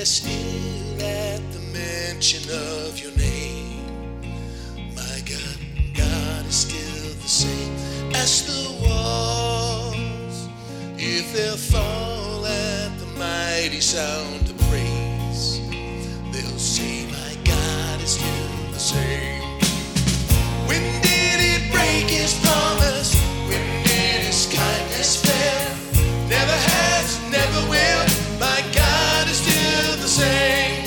they're still at the mention of your name. My God, God is still the same. Ask the walls if they'll fall at the mighty sound of praise. They'll say, my God is still the same. When did He break His promise? When did His kindness fail? Never has, never will. My God is still the same.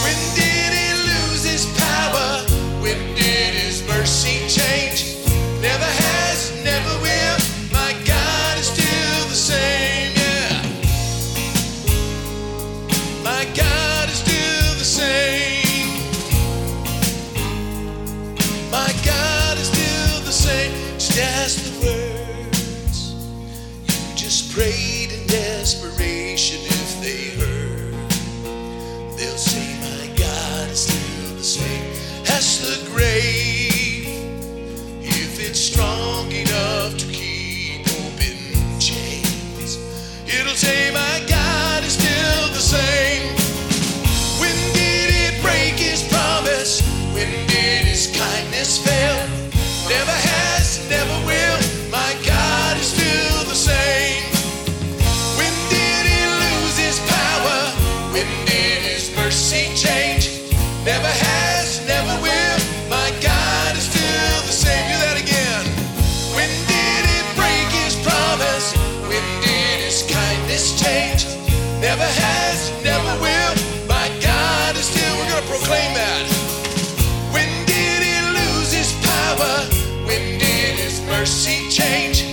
When did He lose His power? When did His mercy change? Never has, never will. My God is still the same, yeah. My God is still the same. My God is still the same. Just ask the words you just prayed in desperation. If they heard, they'll say, my God is still the same. Ask the grave if it's strong enough to keep open chains. It'll say, my God is still the same. When did He break His promise? When did His kindness fail? Never has, never will. My God is still the same. When did He lose His power? When did His mercy change? Never has, never will. My God is still the same. Do that again. When did He break His promise? When did His kindness change? Never has, never will. My God is still. We're going to proclaim that. When did He lose His power? When did His mercy change?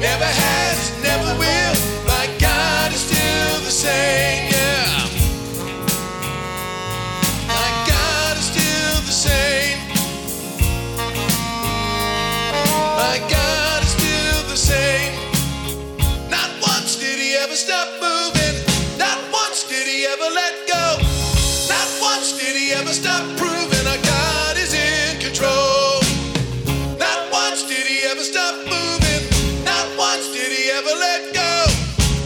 Never has, never will. My God is still the same, yeah. My God is still the same. My God is still the same. Not once did He ever stop moving. Not once did He ever let go. Not once did He ever stop proving our God is in control. Not once did He ever stop moving. Not once did He ever let go.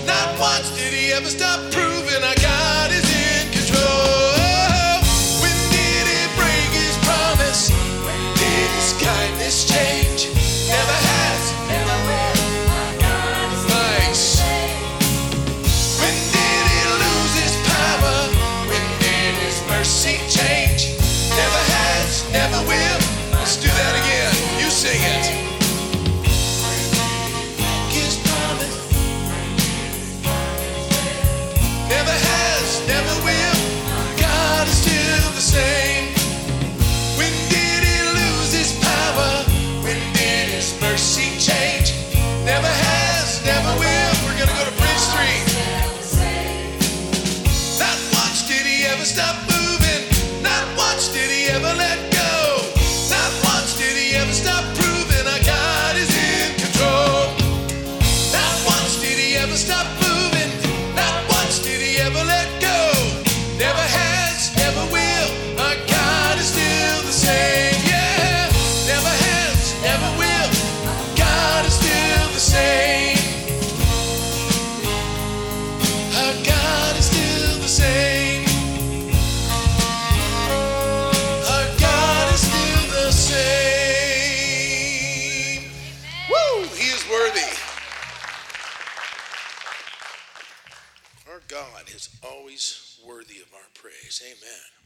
Not once did He ever stop proving our God is in control. When did He break His promise? When did His kindness change? Never has, never will. My God is nice. When did He lose His power? When did His mercy change? Never has, never will. Let's do that again. You sing it. His promise. Never has, never will. God is still the same. When did He lose His power? When did His mercy change? Never has, never will. We're going to go to Bridge Street. Not once did He ever stop moving. Not once did He ever let go. Not once did He ever stop proving our God is in control. Not once did He ever stop moving. Not once did He ever let go. Never has, never will. Our God is still the same, yeah. Never has, never will. God is still the same. Our God is still the same. Our God is still the same. Woo! He is worthy. Our God is always worthy of our praise. Amen.